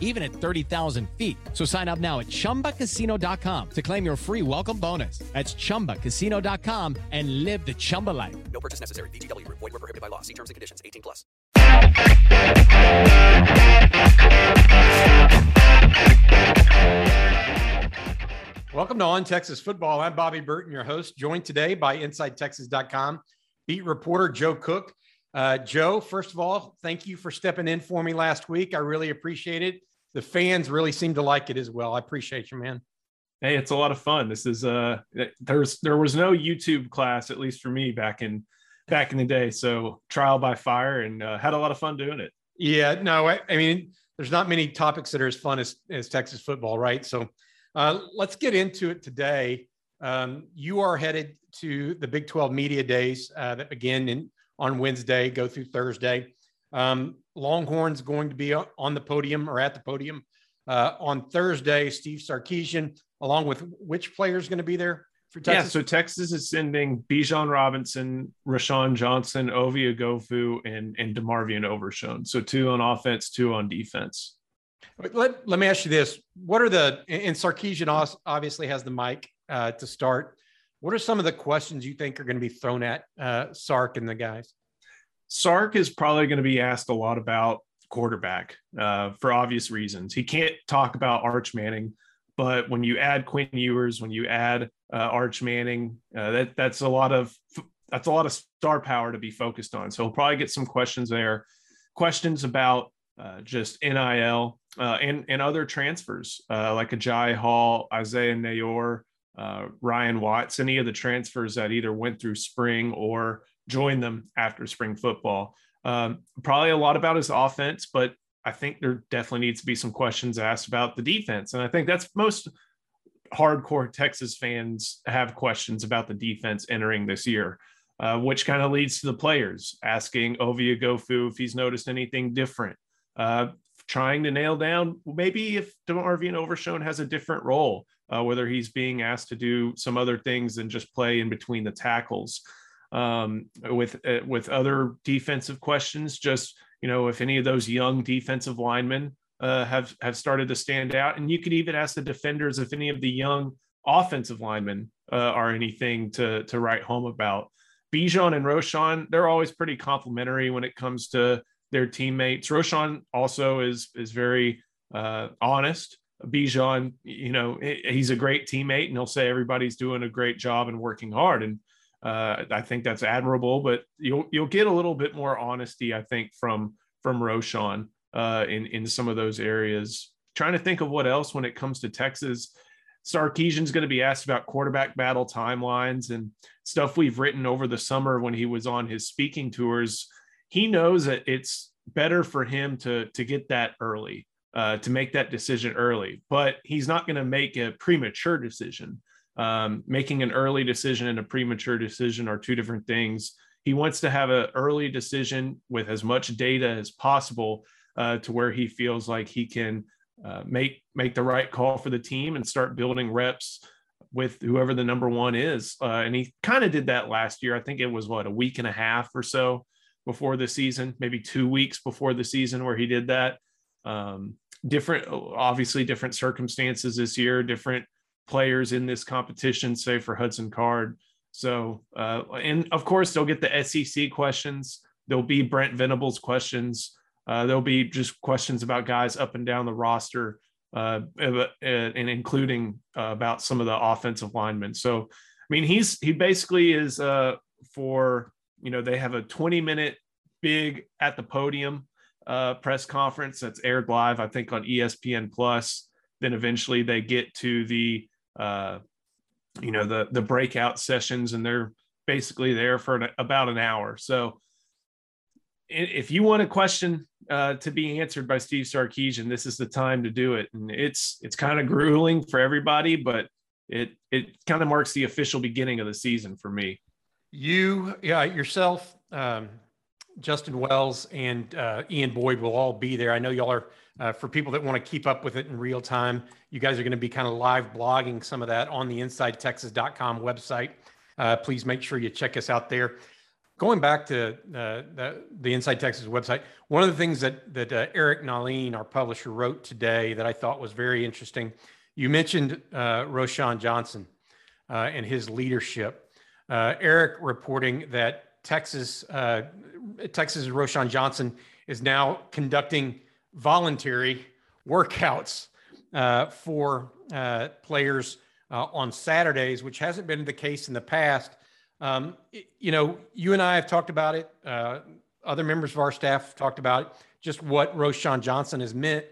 even at 30,000 feet. So sign up now at ChumbaCasino.com to claim your free welcome bonus. That's ChumbaCasino.com and live the Chumba life. No purchase necessary. VGW. Void where prohibited by law. See terms and conditions. 18+. Welcome to On Texas Football. I'm Bobby Burton, your host, joined today by InsideTexas.com beat reporter Joe Cook. Joe, first of all, thank you for stepping in for me last week. I really appreciate it. The fans really seem to like it as well. I appreciate you, man. Hey, it's a lot of fun. This is there was no YouTube class, at least for me, back in the day. So trial by fire, and had a lot of fun doing it. Yeah, no, I mean, there's not many topics that are as fun as Texas football, right? So let's get into it today. You are headed to the Big 12 Media Days that begin on Wednesday, go through Thursday. Longhorn's going to be on the podium or at the podium on Thursday. Steve Sarkisian, along with which player is going to be there for Texas? Yeah, so Texas is sending Bijan Robinson, Roschon Johnson, Ovie Oghoufo, and DeMarvion Overshown. So 2 on offense, 2 on defense. Let me ask you this. What are and Sarkisian obviously has the mic to start. What are some of the questions you think are going to be thrown at Sark and the guys? Sark is probably going to be asked a lot about quarterback for obvious reasons. He can't talk about Arch Manning, but when you add Quentin Ewers, when you add Arch Manning, that's a lot of star power to be focused on. So he'll probably get some questions there, questions about just NIL and other transfers like Agiye Hall, Isaiah Neyor, Ryan Watts, any of the transfers that either went through spring or joined them after spring football. Probably a lot about his offense, but I think there definitely needs to be some questions asked about the defense. And I think that's most hardcore Texas fans have questions about the defense entering this year, which kind of leads to the players asking Ovie Oghoufo if he's noticed anything different, trying to nail down maybe if DeMarvion Overshown has a different role. Whether he's being asked to do some other things than just play in between the tackles, with other defensive questions, just, you know, if any of those young defensive linemen have started to stand out. And you could even ask the defenders if any of the young offensive linemen are anything to write home about. Bijan and Roschon, they're always pretty complimentary when it comes to their teammates. Roschon also is very honest. Bijan, you know, he's a great teammate, and he'll say everybody's doing a great job and working hard, and I think that's admirable. But you'll get a little bit more honesty, I think, from Roschon in some of those areas. Trying to think of what else when it comes to Texas. Sarkisian's going to be asked about quarterback battle timelines and stuff we've written over the summer when he was on his speaking tours. He knows that it's better for him to get that early. To make that decision early, but he's not going to make a premature decision. Making an early decision and a premature decision are two different things. He wants to have an early decision with as much data as possible to where he feels like he can make the right call for the team and start building reps with whoever the number one is. And he kind of did that last year. I think it was a week and a half or so before the season, maybe 2 weeks before the season where he did that. Different circumstances this year, different players in this competition, say for Hudson Card. So, and of course they'll get the SEC questions. There'll be Brent Venables questions. There'll be just questions about guys up and down the roster, and including about some of the offensive linemen. So, I mean, he basically is they have a 20-minute big at the podium press conference that's aired live, I think, on ESPN+. Then eventually they get to the breakout sessions, and they're basically there for about an hour. So if you want a question to be answered by Steve Sarkisian, this is the time to do it. And it's kind of grueling for everybody, but it kind of marks the official beginning of the season for me. You yourself, Justin Wells and Ian Boyd will all be there. I know y'all are, for people that want to keep up with it in real time, you guys are going to be kind of live blogging some of that on the InsideTexas.com website. Please make sure you check us out there. Going back to the Inside Texas website, one of the things that Eric Naline, our publisher, wrote today that I thought was very interesting. You mentioned Roschon Johnson and his leadership. Eric reporting that Texas's Roschon Johnson is now conducting voluntary workouts for players on Saturdays, which hasn't been the case in the past. You and I have talked about it. Other members of our staff talked about it, just what Roschon Johnson has meant.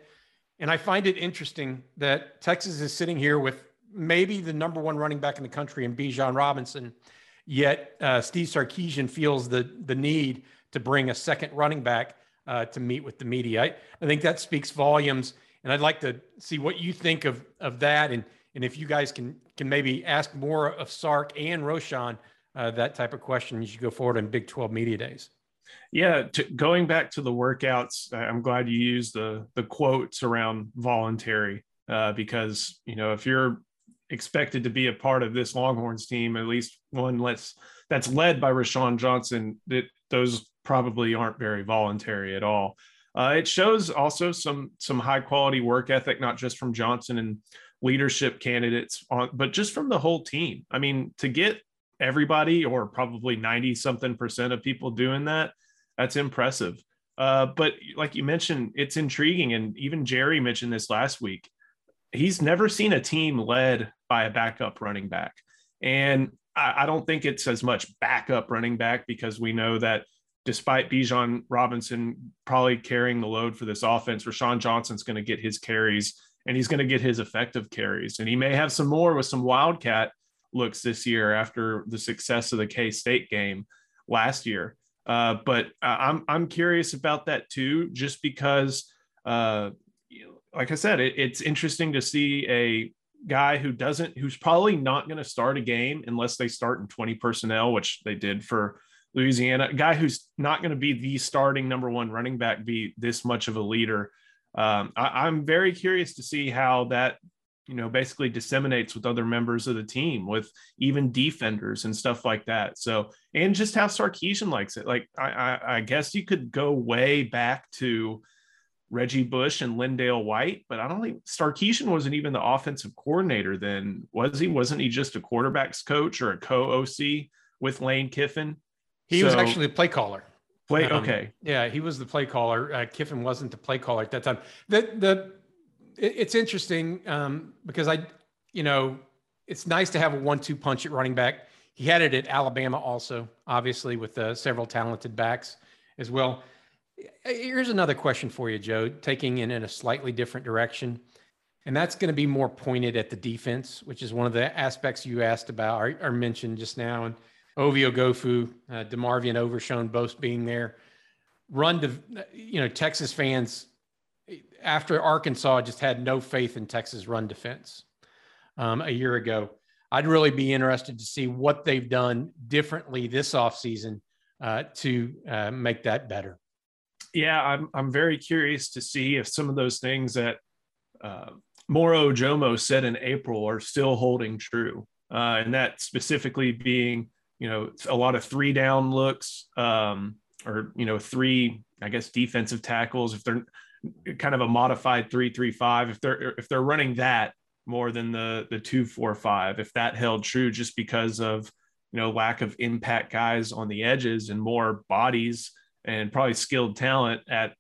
And I find it interesting that Texas is sitting here with maybe the number one running back in the country in Bijan Robinson, yet Steve Sarkisian feels the need to bring a second running back to meet with the media. I think that speaks volumes, and I'd like to see what you think of that. And if you guys can maybe ask more of Sark and Roschon, that type of question as you go forward in Big 12 Media Days. Yeah, going back to the workouts, I'm glad you used the quotes around voluntary because, if you're expected to be a part of this Longhorns team, at least one that's led by Roschon Johnson, those probably aren't very voluntary at all. It shows also some high-quality work ethic, not just from Johnson and leadership candidates, but just from the whole team. I mean, to get everybody, or probably 90-something% of people doing that's impressive. But like you mentioned, it's intriguing. And even Jerry mentioned this last week, he's never seen a team led by a backup running back. And I don't think it's as much backup running back, because we know that despite Bijan Robinson probably carrying the load for this offense, Roschon Johnson's going to get his carries, and he's going to get his effective carries. And he may have some more with some Wildcat looks this year after the success of the K-State game last year. But I'm curious about that too, just because, like I said, it's interesting to see a guy who's probably not going to start a game unless they start in 20 personnel, which they did for Louisiana, a guy who's not going to be the starting number one running back be this much of a leader. I'm very curious to see how that basically disseminates with other members of the team, with even defenders and stuff like that. So, and just how Sarkisian likes it. Like, I guess you could go way back to Reggie Bush and Lindale White, but I don't think Sarkisian wasn't even the offensive coordinator then, was he? Wasn't he just a quarterback's coach or a co-OC with Lane Kiffin? He was actually a play caller. Okay. Yeah, he was the play caller. Kiffin wasn't the play caller at that time. It's interesting because it's nice to have a 1-2 punch at running back. He had it at Alabama also, obviously, with several talented backs as well. Here's another question for you, Joe, taking it in a slightly different direction. And that's going to be more pointed at the defense, which is one of the aspects you asked about or mentioned just now. And Ovie Oghoufo, DeMarvion Overshown, both being there. Texas fans, after Arkansas just had no faith in Texas run defense a year ago. I'd really be interested to see what they've done differently this offseason to make that better. Yeah, I'm very curious to see if some of those things that Moro Jomo said in April are still holding true. And that specifically being, a lot of three down looks three, I guess, defensive tackles, if they're kind of a modified 3-3-5, if they're running that more than the 2-4-5, if that held true, just because of lack of impact guys on the edges and more bodies and probably skilled talent at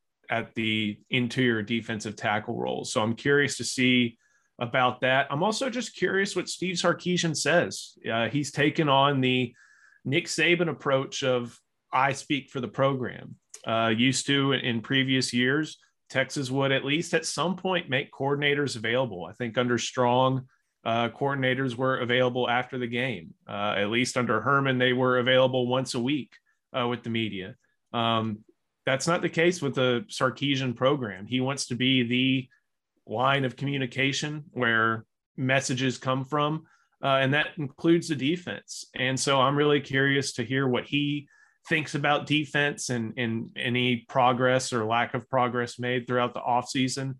the interior defensive tackle role. So I'm curious to see about that. I'm also just curious what Steve Sarkisian says. He's taken on the Nick Saban approach of I speak for the program. Used to in previous years, Texas would at least at some point make coordinators available. I think under Strong, coordinators were available after the game. At least under Herman, they were available once a week with the media. That's not the case with the Sarkisian program. He wants to be the line of communication where messages come from, and that includes the defense. And so I'm really curious to hear what he thinks about defense and any progress or lack of progress made throughout the offseason.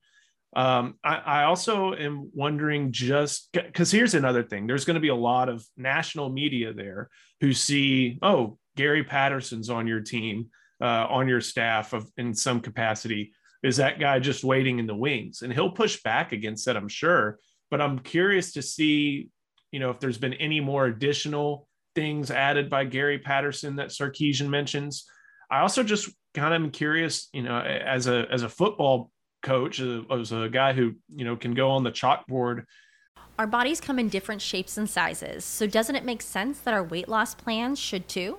I also am wondering, just because here's another thing. There's going to be a lot of national media there who see, oh, Gary Patterson's on your team, on your staff of, in some capacity. Is that guy just waiting in the wings? And he'll push back against that, I'm sure. But I'm curious to see, you know, if there's been any more additional things added by Gary Patterson that Sarkisian mentions. I also just kind of am curious, you know, as a football coach, as a guy who, you know, can go on the chalkboard. Our bodies come in different shapes and sizes, so doesn't it make sense that our weight loss plans should too?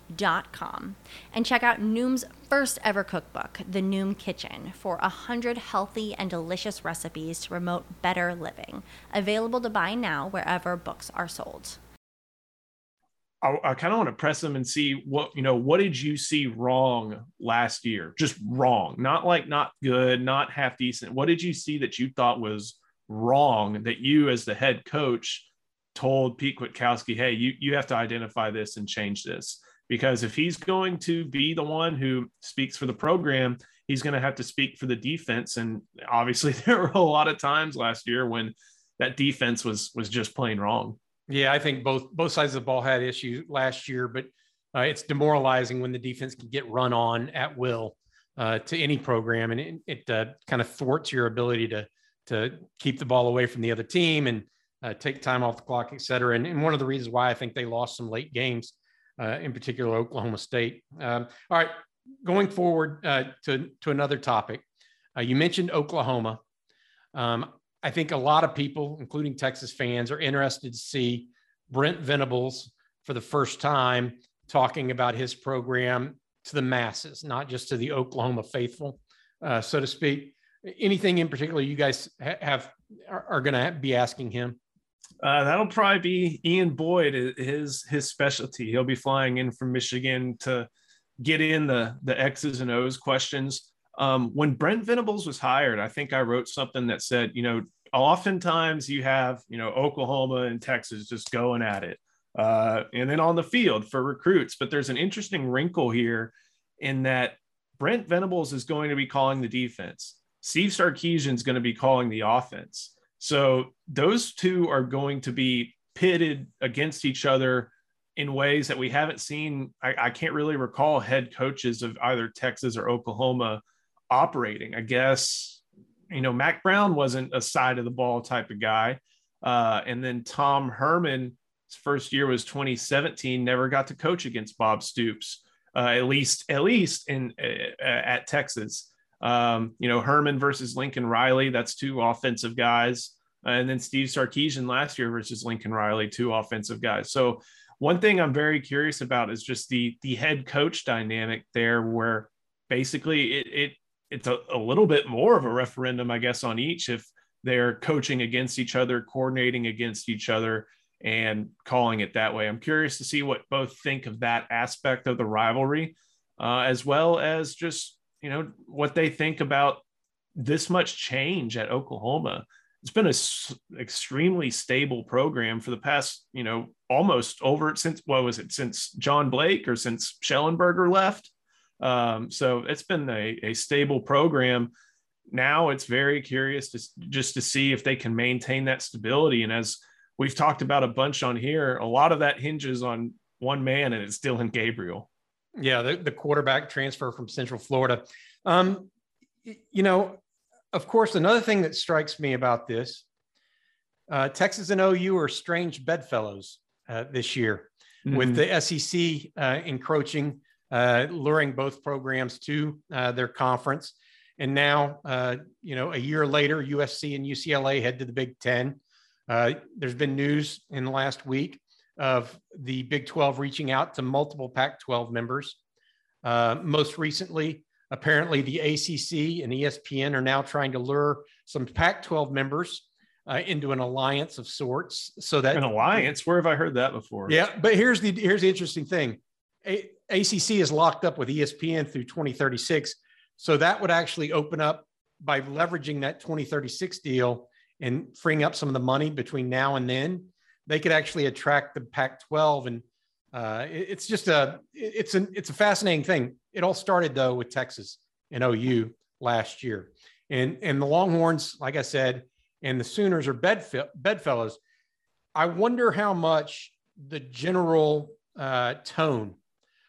And check out Noom's first ever cookbook, The Noom Kitchen, for 100 healthy and delicious recipes to promote better living. Available to buy now wherever books are sold. I kind of want to press them and see what did you see wrong last year? Just wrong, not like not good, not half decent. What did you see that you thought was wrong that you as the head coach told Pete Kwiatkowski, hey, you have to identify this and change this? Because if he's going to be the one who speaks for the program, he's going to have to speak for the defense. And obviously there were a lot of times last year when that defense was just plain wrong. Yeah, I think both sides of the ball had issues last year, but it's demoralizing when the defense can get run on at will to any program, and it kind of thwarts your ability to keep the ball away from the other team and take time off the clock, et cetera. And one of the reasons why I think they lost some late games, in particular Oklahoma State. All right, going forward to another topic. You mentioned Oklahoma. I think a lot of people, including Texas fans, are interested to see Brent Venables for the first time talking about his program to the masses, not just to the Oklahoma faithful, so to speak. Anything in particular you guys are going to be asking him? That'll probably be Ian Boyd, his specialty. He'll be flying in from Michigan to get in the X's and O's questions. When Brent Venables was hired, I think I wrote something that said, you know, oftentimes you have, you know, Oklahoma and Texas just going at it and then on the field for recruits. But there's an interesting wrinkle here in that Brent Venables is going to be calling the defense. Steve Sarkisian is going to be calling the offense. So those two are going to be pitted against each other in ways that we haven't seen. I can't really recall head coaches of either Texas or Oklahoma operating. I guess, you know, Mac Brown wasn't a side of the ball type of guy. And then Tom Herman's first year was 2017, never got to coach against Bob Stoops, at least in at Texas. You know, Herman versus Lincoln Riley, that's two offensive guys. And then Steve Sarkisian last year versus Lincoln Riley, two offensive guys. So one thing I'm very curious about is just the head coach dynamic there, where basically it's a little bit more of a referendum, I guess, on each if they're coaching against each other, coordinating against each other, and calling it that way. I'm curious to see what both think of that aspect of the rivalry, as well as just, you know, what they think about this much change at Oklahoma. It's been an extremely stable program for the past, you know, almost over since, since John Blake or since Schellenberger left. So it's been a stable program. Now it's very curious to see if they can maintain that stability. And as we've talked about a bunch on here, a lot of that hinges on one man, and it's Dillon Gabriel. Yeah. The quarterback transfer from Central Florida. You know, of course, another thing that strikes me about this, Texas and OU are strange bedfellows this year, with the SEC encroaching luring both programs to their conference. And now, a year later, USC and UCLA head to the Big Ten. There's been news in the last week of the Big 12 reaching out to multiple Pac-12 members. Most recently, apparently the ACC and ESPN are now trying to lure some Pac-12 members into an alliance of sorts. So that an alliance, where have I heard that before? Yeah, but here's the interesting thing. ACC is locked up with ESPN through 2036. So that would actually open up by leveraging that 2036 deal and freeing up some of the money between now and then. They could actually attract the Pac-12, and it's a fascinating thing. It all started though with Texas and OU last year, and the Longhorns, like I said, and the Sooners are bedfellows. I wonder how much the general tone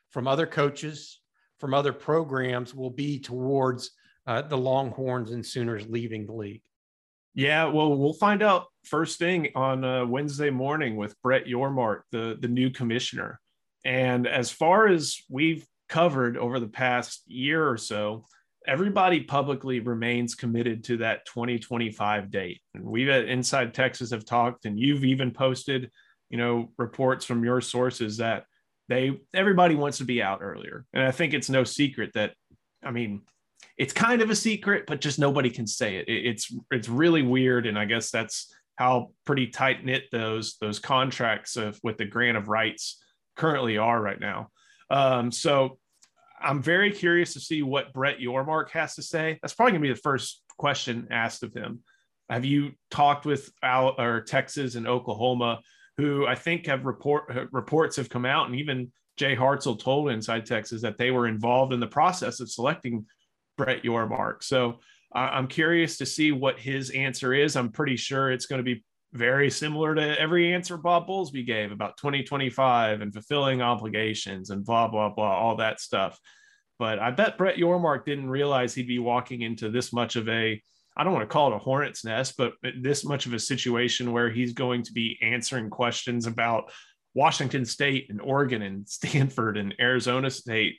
from other coaches, from other programs, will be towards the Longhorns and Sooners leaving the league. Yeah, well, we'll find out first thing on Wednesday morning with Brett Yormark, the new commissioner. And as far as we've covered over the past year or so, everybody publicly remains committed to that 2025 date. And we've at Inside Texas have talked, and you've even posted, reports from your sources that everybody wants to be out earlier. And I think it's no secret that, it's kind of a secret, but just nobody can say it. It's really weird. And I guess that's how pretty tight knit those contracts with the grant of rights currently are right now. So I'm very curious to see what Brett Yormark has to say. That's probably gonna be the first question asked of him. Have you talked with Texas and Oklahoma, who I think have reports have come out, and even Jay Hartzell told Inside Texas that they were involved in the process of selecting Brett Yormark. So I'm curious to see what his answer is. I'm pretty sure it's going to be very similar to every answer Bob Bowlesby gave about 2025 and fulfilling obligations and blah, blah, blah, all that stuff. But I bet Brett Yormark didn't realize he'd be walking into this much of I don't want to call it a hornet's nest, but this much of a situation where he's going to be answering questions about Washington State and Oregon and Stanford and Arizona State.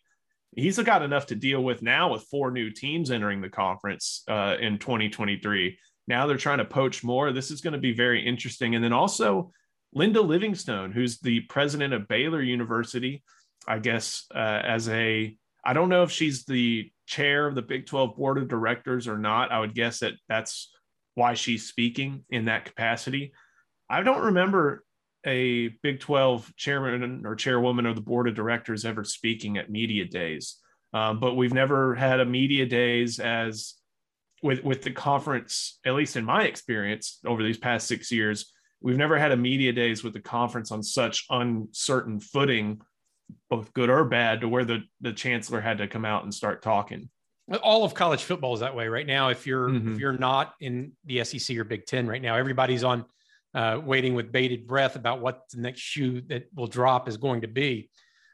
He's got enough to deal with now with four new teams entering the conference in 2023. Now they're trying to poach more. This is going to be very interesting. And then also Linda Livingstone, who's the president of Baylor University, I guess, I don't know if she's the chair of the Big 12 board of directors or not. I would guess that that's why she's speaking in that capacity. I don't remember a Big 12 chairman or chairwoman of the board of directors ever speaking at media days. But we've never had a media days as with the conference, at least in my experience over these past 6 years, we've never had a media days with the conference on such uncertain footing, both good or bad, to where the chancellor had to come out and start talking. All of college football is that way right now. If you're not in the SEC or Big Ten right now, everybody's on waiting with bated breath about what the next shoe that will drop is going to be.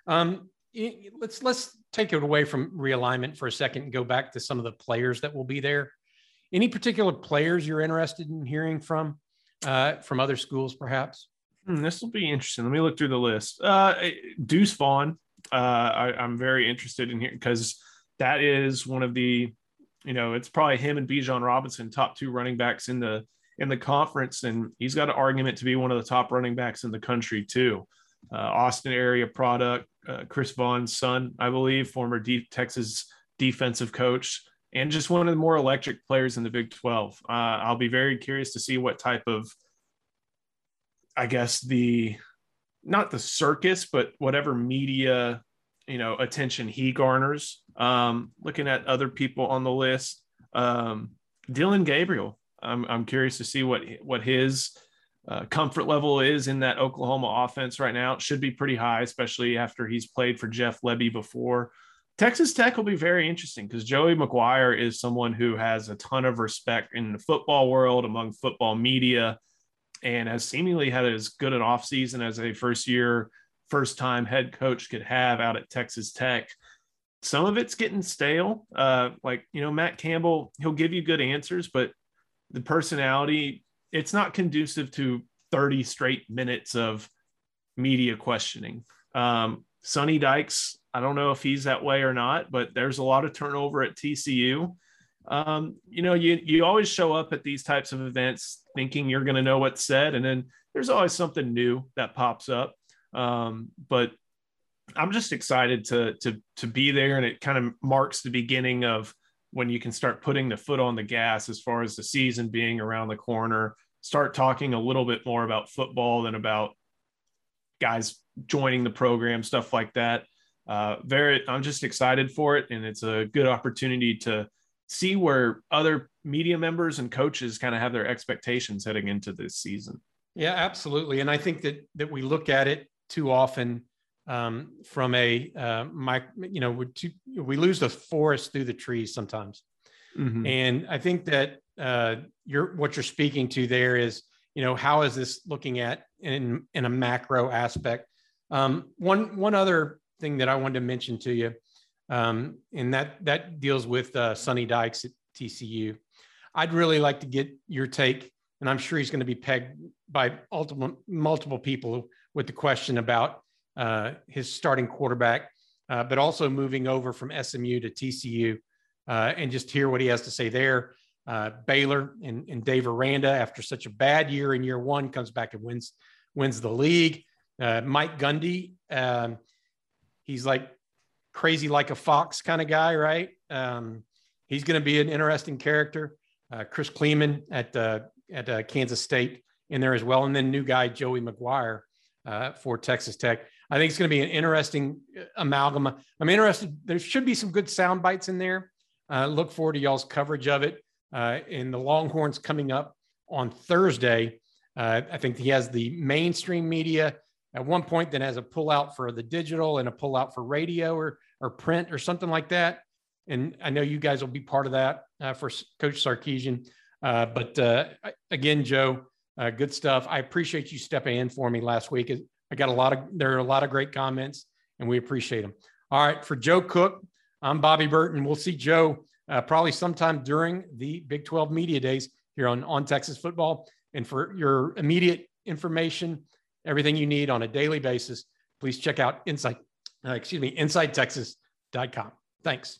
Let's take it away from realignment for a second and go back to some of the players that will be there. Any particular players you're interested in hearing from other schools, perhaps? This will be interesting. Let me look through the list. Deuce Vaughn, I'm very interested in here because that is one of the, it's probably him and Bijan Robinson, top two running backs in the conference, and he's got an argument to be one of the top running backs in the country too. Austin area product, Chris Vaughn's son, I believe, former Texas defensive coach, and just one of the more electric players in the Big 12. I'll be very curious to see what type of, I guess not the circus, but whatever media, attention he garners. Looking at other people on the list, Dillon Gabriel. I'm curious to see what his comfort level is in that Oklahoma offense right now. It should be pretty high, especially after he's played for Jeff Lebby before. Texas Tech will be very interesting because Joey McGuire is someone who has a ton of respect in the football world, among football media, and has seemingly had as good an offseason as a first-time head coach could have out at Texas Tech. Some of it's getting stale. Matt Campbell, he'll give you good answers, but the personality, it's not conducive to 30 straight minutes of media questioning. Sonny Dykes, I don't know if he's that way or not, but there's a lot of turnover at TCU. You know, you always show up at these types of events thinking you're going to know what's said, and then there's always something new that pops up. But I'm just excited to be there, and it kind of marks the beginning of when you can start putting the foot on the gas as far as the season being around the corner, start talking a little bit more about football than about guys joining the program, stuff like that. I'm just excited for it, and it's a good opportunity to see where other media members and coaches kind of have their expectations heading into this season. Yeah, absolutely. And I think that we look at it too often from a we lose the forest through the trees sometimes. Mm-hmm. And I think that what you're speaking to there is, you know, how is this looking at in a macro aspect? One other thing that I wanted to mention to you, and that deals with Sonny Dykes at TCU. I'd really like to get your take, and I'm sure he's going to be pegged by multiple people with the question about his starting quarterback, but also moving over from SMU to TCU, and just hear what he has to say there. Baylor and Dave Aranda, after such a bad year in year one, comes back and wins the league. Mike Gundy, he's like crazy like a fox kind of guy, right? He's going to be an interesting character. Chris Kleeman at Kansas State in there as well, and then new guy Joey McGuire for Texas Tech. I think it's going to be an interesting amalgam. I'm interested. There should be some good sound bites in there. Look forward to y'all's coverage of it. And the Longhorns coming up on Thursday. I think he has the mainstream media at one point, then has a pullout for the digital and a pullout for radio or print or something like that. And I know you guys will be part of that for Coach Sarkisian. But again, Joe, good stuff. I appreciate you stepping in for me last week. There are a lot of great comments, and we appreciate them. All right, for Joe Cook, I'm Bobby Burton. We'll see Joe probably sometime during the Big 12 Media Days here on Texas Football. And for your immediate information, everything you need on a daily basis, please check out InsideTexas.com. Thanks.